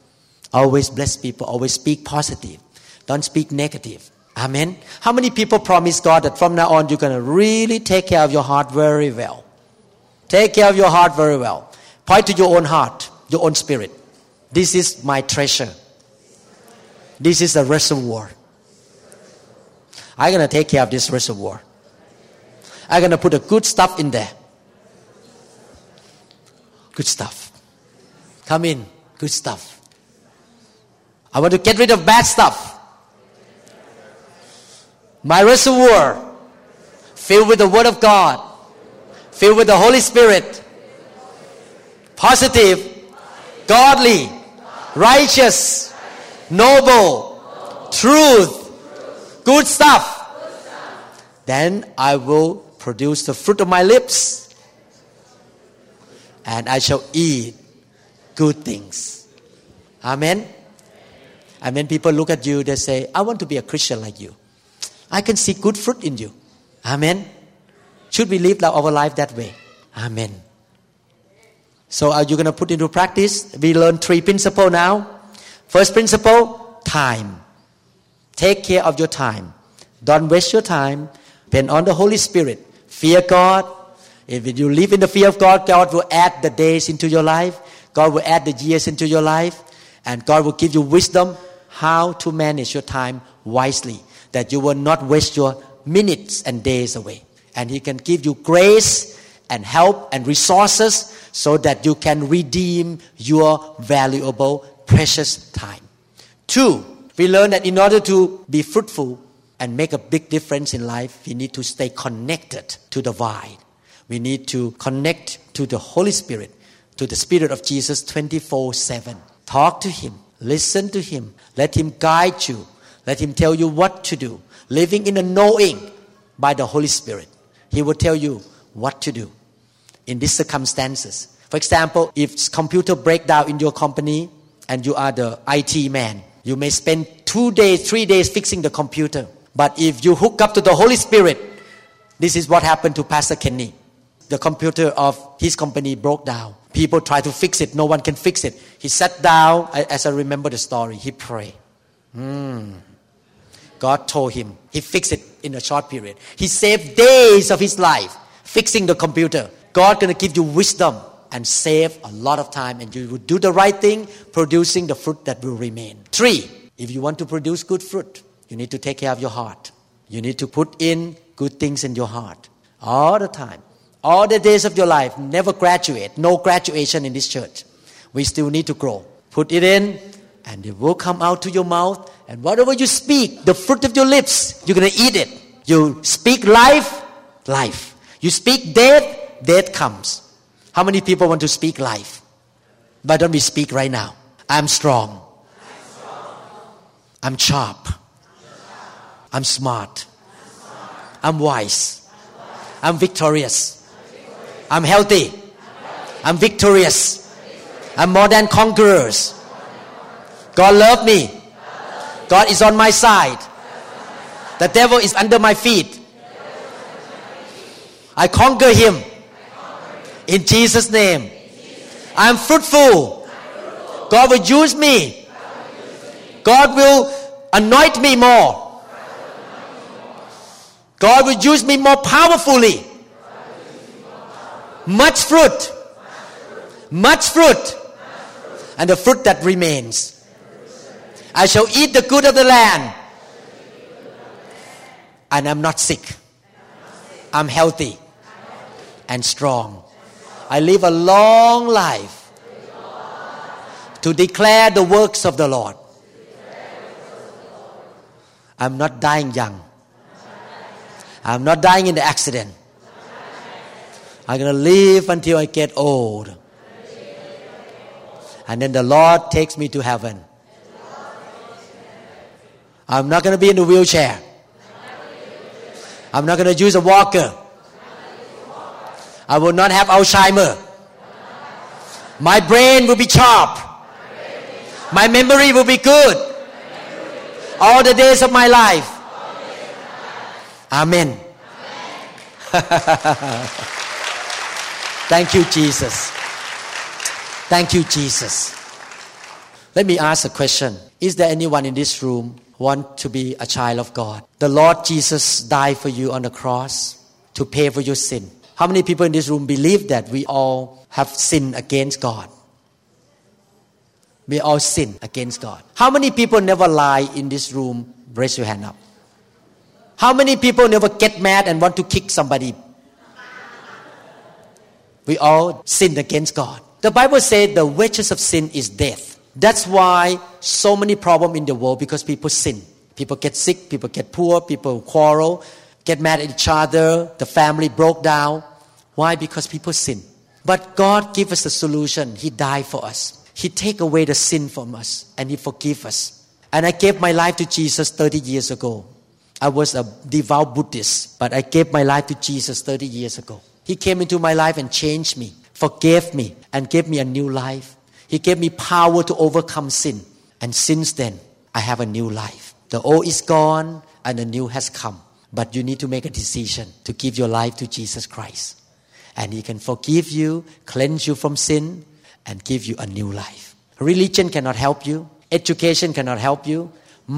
Always bless people. Always speak positive. Don't speak negative. Amen? How many people promise God that from now on you're going to really take care of your heart very well? Take care of your heart very well. Point to your own heart, your own spirit. This is my treasure. This is a reservoir. I'm going to take care of this reservoir. I'm going to put the good stuff in there. Good stuff. Come in. Good stuff. I want to get rid of bad stuff. My reservoir, filled with the Word of God, filled with the Holy Spirit, positive, godly, righteous, noble, noble. Truth. Truth. Good stuff. Good stuff. Then I will produce the fruit of my lips. and I shall eat good things. Amen? And when people look at you, they say, I want to be a Christian like you. I can see good fruit in you. Amen? Should we live our life that way? Amen. So are you going to put into practice? We learn three principles now. First principle, time. Take care of your time. Don't waste your time. Depend on the Holy Spirit. Fear God. If you live in the fear of God, God will add the days into your life. God will add the years into your life. And God will give you wisdom how to manage your time wisely, that you will not waste your minutes and days away. And He can give you grace and help and resources so that you can redeem your valuable, precious time. Two, we learn that in order to be fruitful and make a big difference in life, we need to stay connected to the vine. We need to connect to the Holy Spirit, to the Spirit of Jesus twenty-four seven. Talk to Him. Listen to Him. Let Him guide you. Let Him tell you what to do. Living in a knowing by the Holy Spirit. He will tell you what to do in these circumstances. For example, if computer breaks down in your company and you are the I T man, you may spend two days, three days fixing the computer. But if you hook up to the Holy Spirit, this is what happened to Pastor Kenny. The computer of his company broke down. People try to fix it. No one can fix it. He sat down. As I remember the story, he prayed. Mm. God told him. He fixed it in a short period. He saved days of his life fixing the computer. God going to give you wisdom and save a lot of time. And you will do the right thing, producing the fruit that will remain. Three, if you want to produce good fruit, you need to take care of your heart. You need to put in good things in your heart all the time. All the days of your life, never graduate. No graduation in this church. We still need to grow. Put it in, and it will come out to your mouth. And whatever you speak, the fruit of your lips, you're going to eat it. You speak life, life. You speak death, death comes. How many people want to speak life? Why don't we speak right now? I'm strong. I'm, strong. I'm sharp. I'm, sharp. I'm, smart. I'm smart. I'm wise. I'm, wise. I'm victorious. I'm healthy. I'm victorious. I'm more than conquerors. God loves me. God is on my side. The devil is under my feet. I conquer him. In Jesus' name. I'm fruitful. God will use me. God will anoint me more. God will use me more powerfully. Much fruit. Much fruit. And the fruit that remains. I shall eat the good of the land. And I'm not sick. I'm healthy. And strong. I live a long life. To declare the works of the Lord. I'm not dying young. I'm not dying in the accident. I'm going to live until I get old. And then the Lord takes me to heaven. I'm not going to be in a wheelchair. I'm not going to use a walker. I will not have Alzheimer's. My brain will be sharp. My memory will be good. All the days of my life. Amen. Thank you, Jesus. Thank you, Jesus. Let me ask a question. Is there anyone in this room who wants to be a child of God? The Lord Jesus died for you on the cross to pay for your sin. How many people in this room believe that we all have sinned against God? We all sin against God. How many people never lie in this room? Raise your hand up. How many people never get mad and want to kick somebody? We all sinned against God. The Bible says the wages of sin is death. That's why so many problems in the world, because people sin. People get sick, people get poor, people quarrel, get mad at each other, the family broke down. Why? Because people sin. But God gave us a solution. He died for us. He take away the sin from us and He forgive us. And I gave my life to Jesus thirty years ago. I was a devout Buddhist, but I gave my life to Jesus thirty years ago. He came into my life and changed me. forgave me and gave me a new life. He gave me power to overcome sin. And since then, I have a new life. The old is gone and the new has come. But you need to make a decision to give your life to Jesus Christ. And He can forgive you, cleanse you from sin, and give you a new life. Religion cannot help you. Education cannot help you.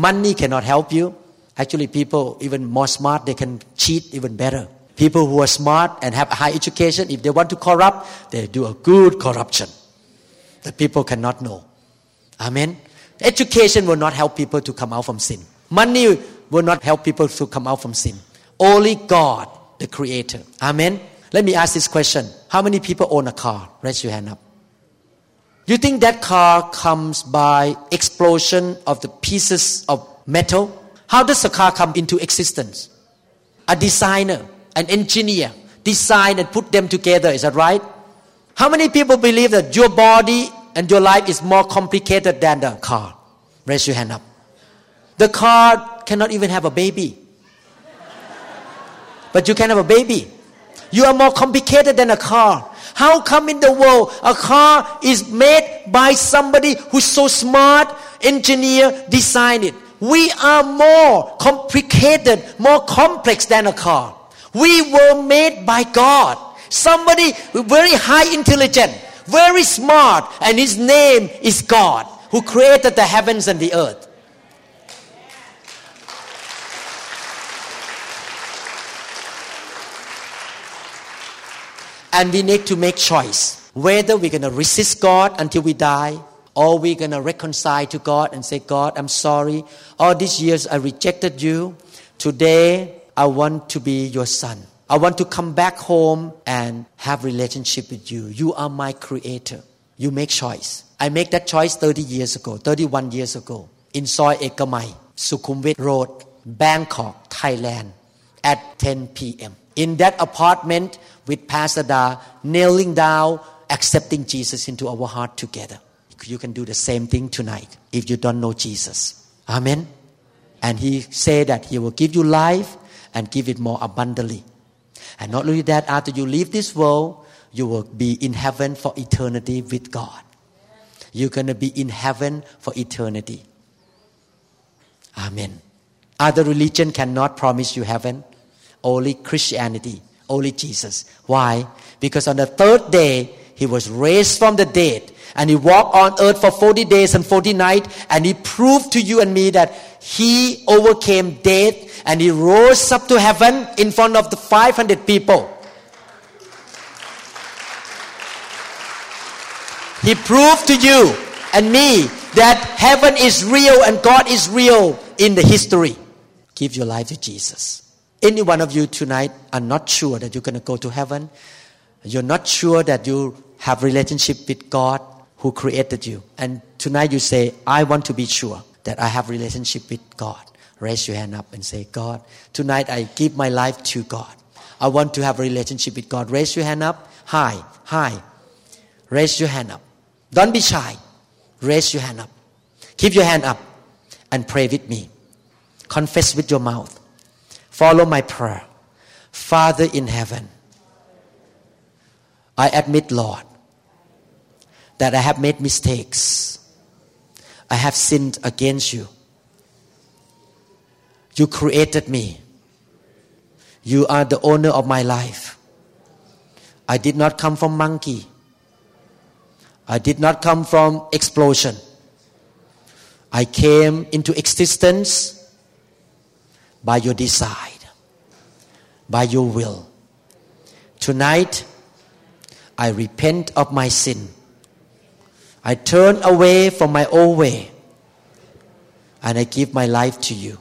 Money cannot help you. Actually, people even more smart, they can cheat even better. People who are smart and have a high education, if they want to corrupt, they do a good corruption that people cannot know. Amen. Education will not help people to come out from sin. Money will not help people to come out from sin. Only God, the Creator. Amen. Let me ask this question. How many people own a car? Raise your hand up. You think that car comes by explosion of the pieces of metal? How does a car come into existence? A designer, an engineer, designed and put them together. Is that right? How many people believe that your body and your life is more complicated than the car? Raise your hand up. The car cannot even have a baby. But you can have a baby. You are more complicated than a car. How come in the world a car is made by somebody who's so smart, engineer, designed it? We are more complicated, more complex than a car. We were made by God. Somebody very high intelligent, very smart, and His name is God, who created the heavens and the earth. And we need to make choice whether we're going to resist God until we die, or we're going to reconcile to God and say, God, I'm sorry. All these years I rejected you. Today, I want to be your son. I want to come back home and have relationship with you. You are my creator. You make choice. I make that choice thirty years ago, thirty-one years ago, in Soi Ekamai, Sukhumvit Road, Bangkok, Thailand, at ten p.m. In that apartment with Pastor Dala, kneeling down, accepting Jesus into our heart together. You can do the same thing tonight if you don't know Jesus. Amen. And He said that He will give you life and give it more abundantly. And not only that, after you leave this world, you will be in heaven for eternity with God. You're going to be in heaven for eternity. Amen. Other religion cannot promise you heaven. Only Christianity, only Jesus. Why? Because on the third day, He was raised from the dead. And He walked on earth for forty days and forty nights. And He proved to you and me that He overcame death. And He rose up to heaven in front of the five hundred people. He proved to you and me that heaven is real and God is real in the history. Give your life to Jesus. Any one of you tonight are not sure that you're going to go to heaven. You're not sure that you have relationship with God who created you. And tonight you say, I want to be sure that I have relationship with God. Raise your hand up and say, God, tonight I give my life to God. I want to have a relationship with God. Raise your hand up. Hi, hi. Raise your hand up. Don't be shy. Raise your hand up. Keep your hand up and pray with me. Confess with your mouth. Follow my prayer. Father in heaven, I admit, Lord, that I have made mistakes. I have sinned against you. You created me. You are the owner of my life. I did not come from monkey. I did not come from explosion. I came into existence by your desire, by your will. Tonight, I repent of my sin. I turn away from my old way, and I give my life to you.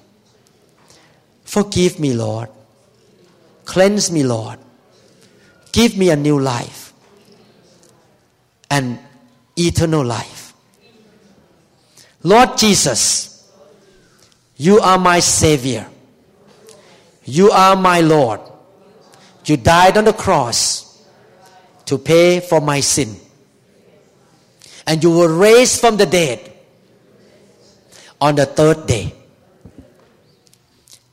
Forgive me, Lord. Cleanse me, Lord. Give me a new life, an eternal life. Lord Jesus, you are my Savior. You are my Lord. You died on the cross to pay for my sin. And you were raised from the dead on the third day.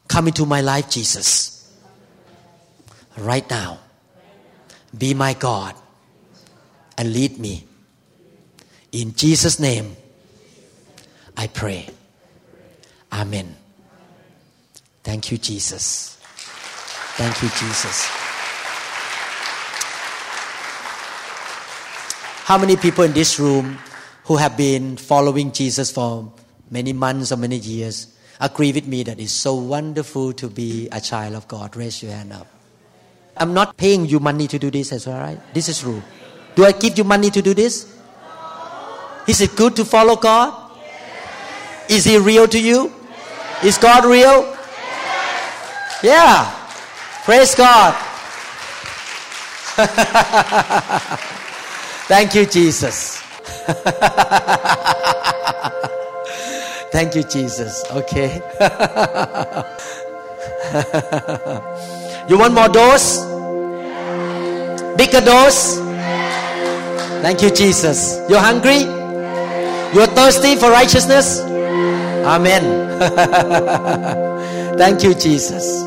Come into my life, Jesus. Right now. Be my God. and lead me. In Jesus' name, I pray. Amen. Thank you, Jesus. Thank you, Jesus. How many people in this room who have been following Jesus for many months or many years agree with me that it's so wonderful to be a child of God? Raise your hand up. I'm not paying you money to do this, as well, right? This is true. Do I give you money to do this? Is it good to follow God? Yes. Is He real to you? Yes. Is God real? Yes. Yeah. Praise God. Thank you, Jesus. Thank you, Jesus. Okay. You want more dose? Bigger dose? Thank you, Jesus. You're hungry? You're thirsty for righteousness? Amen. Thank you, Jesus.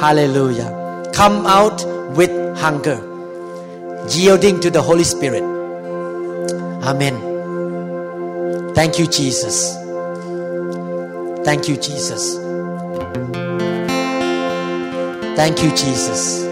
Hallelujah. Come out with hunger, yielding to the Holy Spirit. Amen. Thank you, Jesus. Thank you, Jesus. Thank you, Jesus.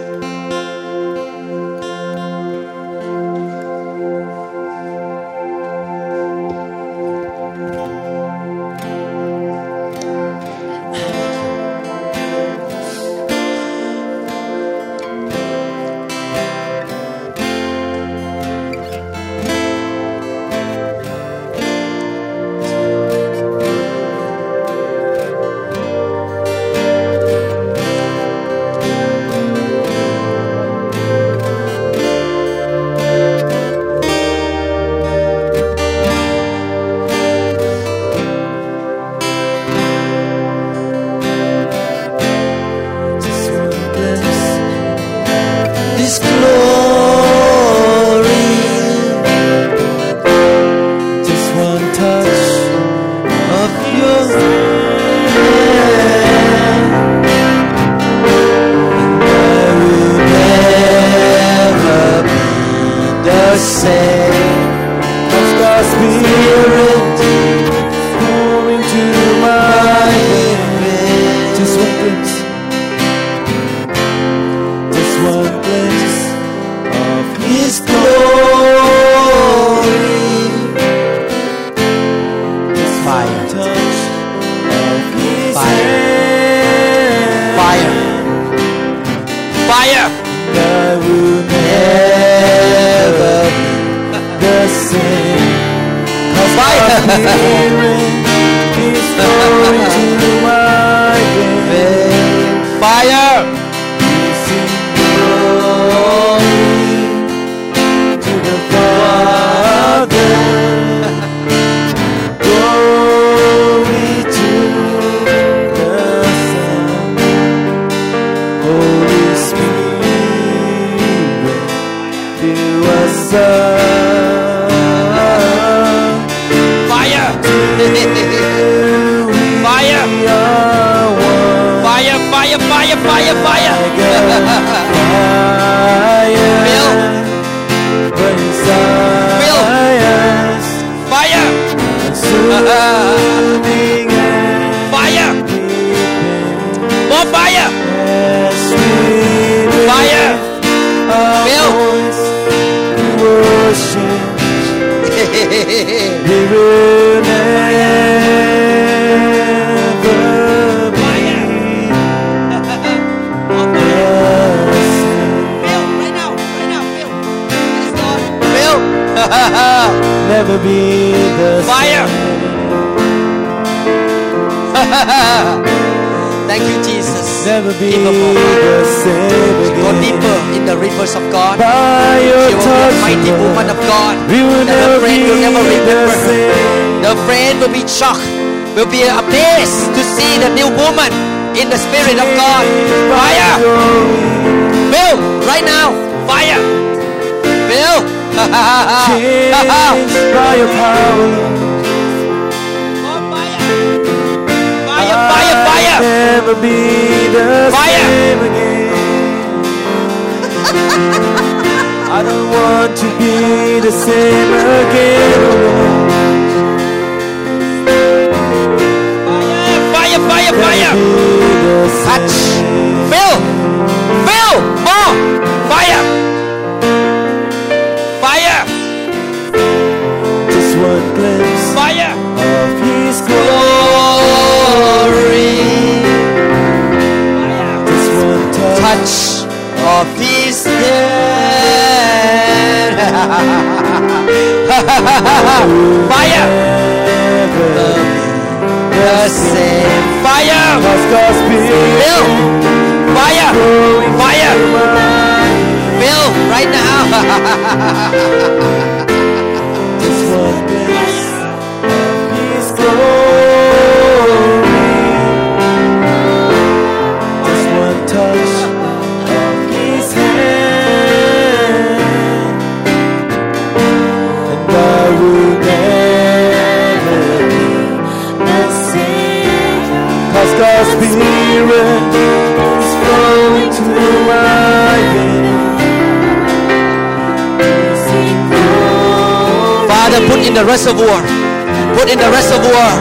I don't want want to be the same again, oh Lord. Fire, fire, fire, fire. Touch. Fill. Fill. More. Fire. Fire. Just one glimpse. Fire. Of His glory. Fire. Just one touch. Touch of His fire. The same fire. Fill. Fire. Fire. Fill right now. Just one glimpse of His glory. Just one touch of His hand, and I will never be the same. 'Cause God's Spirit is flowing through my veins. Father, put in the reservoir, put in the reservoir,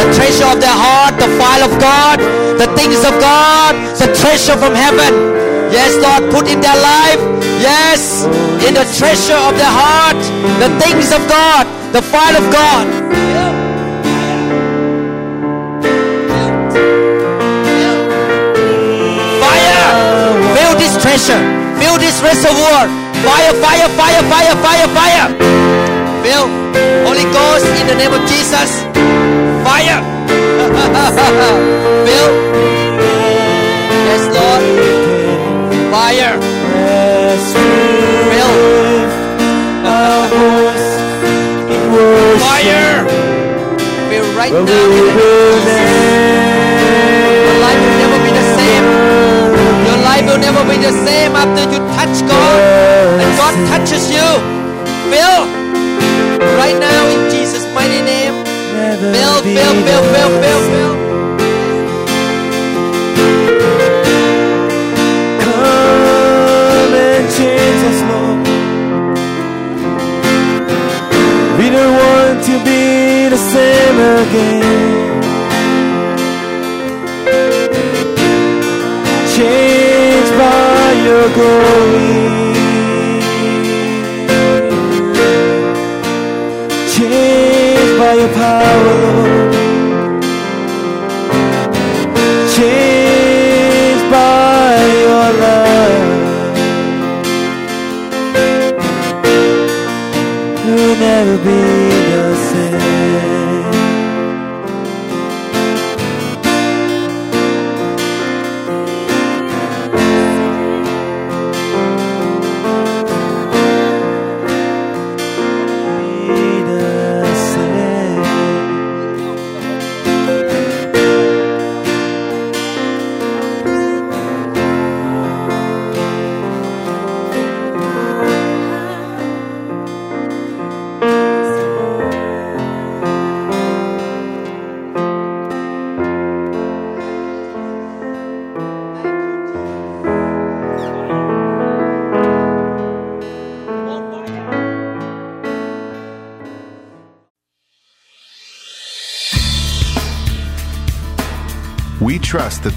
the treasure of their heart, the fire of God, the things of God, the treasure from heaven. Yes, Lord, put in their life, yes, in the treasure of their heart, the things of God, the fire of God. Fire, fill this treasure, fill this reservoir. Fire, fire, fire, fire, fire, fire. Fill. Holy Ghost, in the name of Jesus, fire. Fill. Yes, Lord. Fire. Fill. Fire. Fill right now. In the name of Jesus. Your life will never be the same. Your life will never be the same after you touch God and God touches you. Fill. Right now, in Jesus' mighty name, fill, fill, fill, fill, fill, fill. Come and change us, Lord. We don't want to be the same again. Change by Your glory. Your power, Lord. Change by Your love. You'll never be the same. Trust that